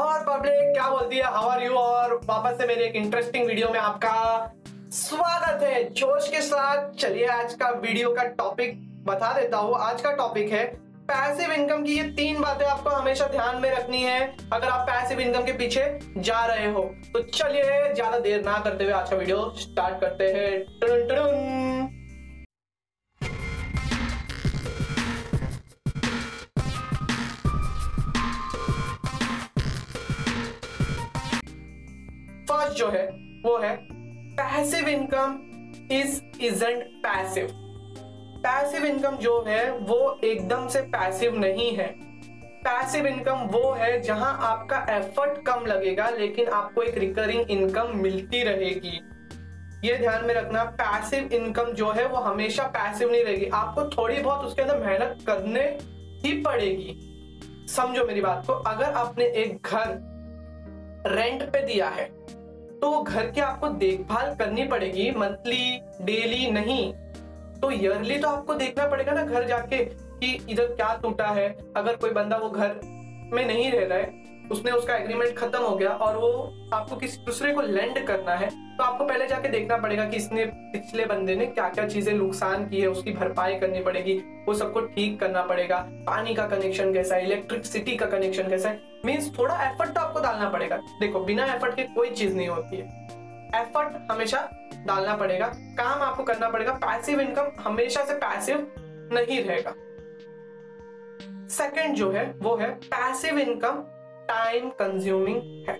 और पब्लिक क्या बोलती है, हाउ आर यू, और वापस से मेरे एक इंटरेस्टिंग वीडियो में आपका स्वागत है जोश के साथ। चलिए आज का वीडियो का टॉपिक बता देता हूँ। आज का टॉपिक है पैसिव इनकम की। ये तीन बातें आपको हमेशा ध्यान में रखनी है अगर आप पैसिव इनकम के पीछे जा रहे हो। तो चलिए ज्यादा देर ना करते हुए आज का वीडियो स्टार्ट करते हैं। टुन टुन। फर्स्ट जो है वो है passive income isn't passive. Passive income जो है वो एकदम से पैसिव नहीं है। पैसिव इनकम वो है जहां आपका एफर्ट कम लगेगा लेकिन आपको एक रिकरिंग इनकम मिलती रहेगी। ये ध्यान में रखना, पैसिव इनकम जो है वो हमेशा पैसिव नहीं रहेगी, आपको थोड़ी बहुत उसके अंदर मेहनत करने ही पड़ेगी। समझो मेरी बात को, अगर आपने एक घर रेंट पे दिया है तो घर की आपको देखभाल करनी पड़ेगी, मंथली डेली नहीं तो ईयरली। तो आपको देखना पड़ेगा ना घर जाके कि इधर क्या टूटा है। अगर कोई बंदा वो घर में नहीं रह रहा है, उसने उसका एग्रीमेंट खत्म हो गया और वो आपको किसी दूसरे को लैंड करना है, तो आपको पहले जाके देखना पड़ेगा कि इसने पिछले बंदे ने क्या क्या चीजें नुकसान की है, उसकी भरपाई करनी पड़ेगी, वो सबको ठीक करना पड़ेगा। पानी का कनेक्शन कैसा है, इलेक्ट्रिसिटी का कनेक्शन कैसा है, मींस थोड़ा एफर्ट तो आपको डालना पड़ेगा। देखो बिना एफर्ट के कोई चीज नहीं होती है, एफर्ट हमेशा डालना पड़ेगा, काम आपको करना पड़ेगा। पैसिव इनकम हमेशा से पैसिव नहीं रहेगा। सेकेंड जो है वो है पैसिव इनकम टाइम कंज्यूमिंग है।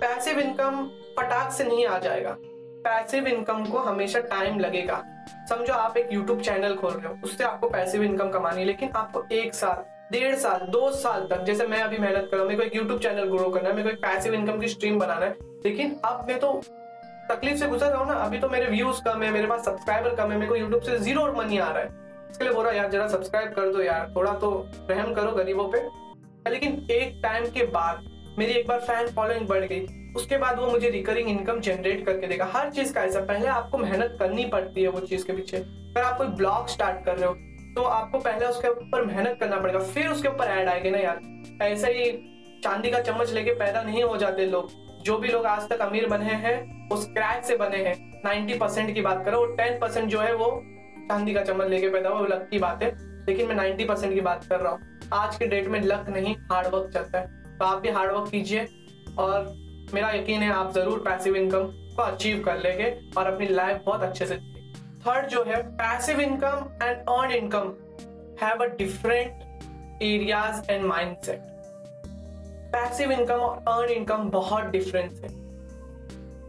पैसिव इनकम फटाक से नहीं आ जाएगा, पैसिव इनकम को हमेशा टाइम लगेगा। समझो आप एक यूट्यूब चैनल खोल रहे हो, उससे आपको पैसिव इनकम कमानी है, लेकिन आपको एक साल, डेढ़ साल, दो साल तक, जैसे मैं अभी मेहनत कर रहा हूँ, मेरे को एक यूट्यूब चैनल ग्रो करना है, मेरे को एक पैसिव इनकम की स्ट्रीम बनाना है, लेकिन अब मैं तो तकलीफ से गुजर रहा हूँ ना। अभी तो मेरे व्यूज कम है, मेरे पास सब्सक्राइबर कम है, मेरे को यूट्यूब से जीरो मनी आ रहा है। इसके लिए बोल रहा यार जरा सब्सक्राइब कर दो यार, थोड़ा तो रहम करो गरीबों पे। लेकिन एक टाइम के बाद मेरी एक बार फैन फॉलोइंग बढ़ गई, उसके बाद वो मुझे रिकरिंग इनकम जनरेट करके देगा। हर चीज का ऐसा पहले आपको मेहनत करनी पड़ती है वो चीज के पीछे। अगर आप कोई ब्लॉग स्टार्ट कर रहे हो तो आपको पहले उसके ऊपर मेहनत करना पड़ेगा, फिर उसके ऊपर ऐड आएंगे ना यार। ऐसा ही चांदी का चम्मच लेके पैदा नहीं हो जाते लोग। जो भी लोग आज तक अमीर बने हैं वो स्क्रैच से बने हैं। 90% की बात करो, 10% जो है वो चांदी का चम्मच लेके पैदा हुआ, वो लक की बात है। लेकिन मैं 90% की बात कर रहा हूँ, आज के डेट में लक नहीं हार्डवर्क चलता है। तो आप भी हार्डवर्क कीजिए और मेरा यकीन है आप जरूर पैसिव इनकम को अचीव कर लेंगे और अपनी लाइफ बहुत अच्छे से। थर्ड जो है passive income and earn income have a different areas and mindset. Passive income और अर्न इनकम बहुत डिफरेंस है।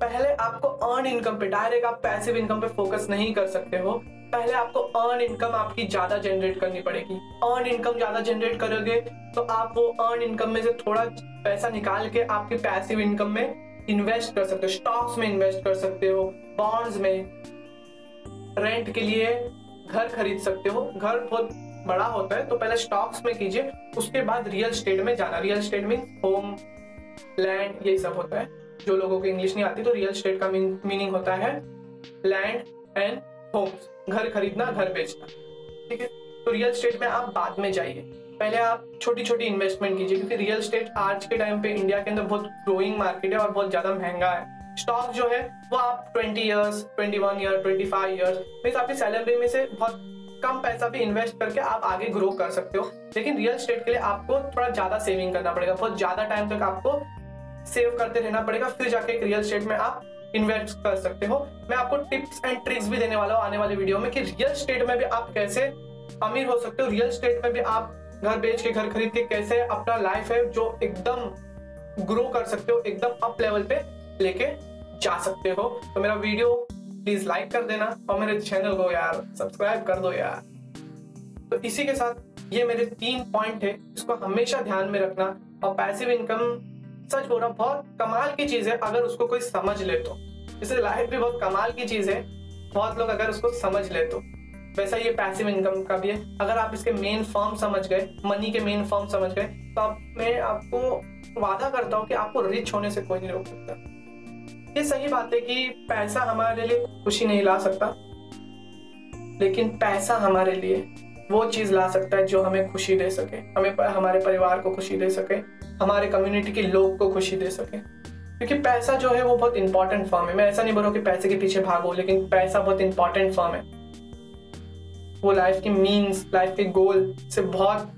पहले आपको अर्न इनकम पे, डायरेक्ट आप पैसिव इनकम पे फोकस नहीं कर सकते हो, पहले आपको अर्न इनकम आपकी ज्यादा जनरेट करनी पड़ेगी। अर्न इनकम ज्यादा जनरेट करोगे तो आप वो अर्न इनकम में से थोड़ा पैसा निकाल के आपके पैसिव इनकम में इन्वेस्ट कर सकते हो, स्टॉक्स में इन्वेस्ट कर सकते हो, बॉन्ड्स में, रेंट के लिए घर खरीद सकते हो। घर बहुत बड़ा होता है तो पहले स्टॉक्स में कीजिए, उसके बाद रियल स्टेट में जाना। Real estate mean home, land, यही सब होता है। जो लोगों को इंग्लिश नहीं आती तो रियल स्टेट का मीनिंग होता है लैंड एंड होम्स, घर खरीदना, घर बेचना, ठीक है। तो रियल स्टेट में आप बाद में जाइए, पहले आप छोटी छोटी इन्वेस्टमेंट कीजिए, क्योंकि रियल स्टेट आज के टाइम पे इंडिया के अंदर बहुत ग्रोइंग मार्केट है और बहुत ज्यादा महंगा है। स्टॉक जो है वो आप 20 इयर्स, 21 ईयर, 25 ईयर्स मीन आपकी सैलरी में से बहुत कम पैसा भी इन्वेस्ट करके आप आगे ग्रो कर सकते हो। लेकिन रियल स्टेट के लिए आपको थोड़ा ज्यादा सेविंग करना पड़ेगा, बहुत ज्यादा टाइम तक आपको सेव करते रहना पड़ेगा, फिर जाके एक रियल स्टेट में आप इन्वेस्ट कर सकते हो। मैं आपको टिप्स एंड ट्रिक्स भी देने वाला हूँ आने वाले वीडियो में कि रियल स्टेट में भी आप कैसे अमीर हो सकते हो, रियल स्टेट में भी आप घर बेच के, घर खरीद के कैसे अपना लाइफ है जो एकदम ग्रो कर सकते हो, एकदम अप लेवल पे लेके जा सकते हो। तो मेरा वीडियो प्लीज लाइक कर देना और मेरे चैनल को यार सब्सक्राइब कर दो यार। तो इसी के साथ ये मेरे 3 पॉइंट है, इसको हमेशा ध्यान में रखना। और पैसिव इनकम सच बोल रहा बहुत कमाल की चीज है अगर उसको कोई समझ ले तो। इससे लाइफ भी बहुत कमाल की चीज है, बहुत लोग अगर उसको समझ ले तो। वैसा ये पैसिव इनकम का भी है, अगर आप इसके मेन फॉर्म समझ गए, मनी के मेन फॉर्म समझ गए, तो आप, मैं आपको वादा करता हूँ कि आपको रिच होने से कोई नहीं रोक सकता। ये सही बात है कि पैसा हमारे लिए खुशी नहीं ला सकता, लेकिन पैसा हमारे लिए वो चीज ला सकता है जो हमें खुशी दे सके, हमें, हमारे परिवार को खुशी दे सके, हमारे कम्युनिटी के लोग को खुशी दे सके, क्योंकि पैसा जो है वो बहुत इंपॉर्टेंट फर्म है। मैं ऐसा नहीं बोल रहा हूँ कि पैसे के पीछे भागो, लेकिन पैसा बहुत इंपॉर्टेंट फर्म है। वो लाइफ के मीन्स, लाइफ के गोल से बहुत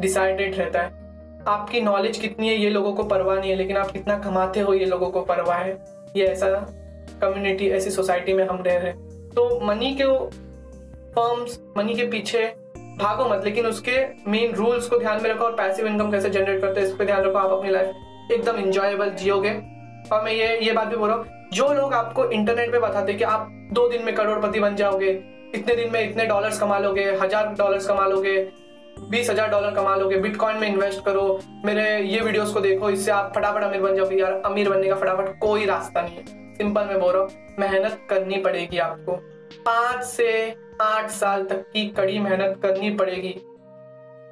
डिसाइडेड रहता है। आपकी नॉलेज कितनी है ये लोगों को परवाह नहीं है, लेकिन आप कितना कमाते हो ये लोगों को परवाह है। ये ऐसा कम्युनिटी, ऐसी सोसाइटी में हम रह रहे हैं। तो मनी के फर्म्स, मनी के पीछे भागो मत, लेकिन उसके मेन रूल्स को ध्यान में रखो और पैसिव इनकम कैसे जनरेट करते हैं इस पर ध्यान रखो। आप अपनी लाइफ एकदम इंजॉयबल जियोगे। और मैं ये बात भी बोल रहा हूँ, जो लोग आपको इंटरनेट पे बताते हैं कि आप 2 दिन में करोड़पति बन जाओगे, इतने दिन में इतने डॉलर्स कमा लोगे, 1000 डॉलर्स कमा लोगे, $20,000 कमा लोगे, बिटकॉइन में इन्वेस्ट करो, मेरे ये वीडियोस को देखो, इससे आप फटाफट अमीर बन जाओगे। यार, अमीर बनने का फटाफट कोई रास्ता नहीं है। सिंपल मैं बोल रहा हूँ, मेहनत करनी पड़ेगी आपको। 5 से 8 साल तक की कड़ी मेहनत करनी पड़ेगी,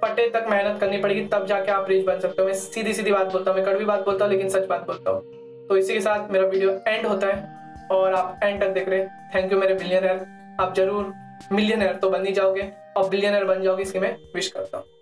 पटे तक मेहनत करनी पड़ेगी, तब जाके आप रिच बन सकते हो। मैं सीधी सीधी बात बोलता हूँ, मैं कड़वी बात बोलता हूँ, लेकिन सच बात बोलता हूँ। तो इसी के साथ मेरा वीडियो एंड होता है और आप एंड तक देख रहे हैं। थैंक यू मेरे बिलियनर। आप जरूर मिलियनर तो बन ही जाओगे और बिलियनर बन जाओगे, इसकी मैं विश करता हूँ।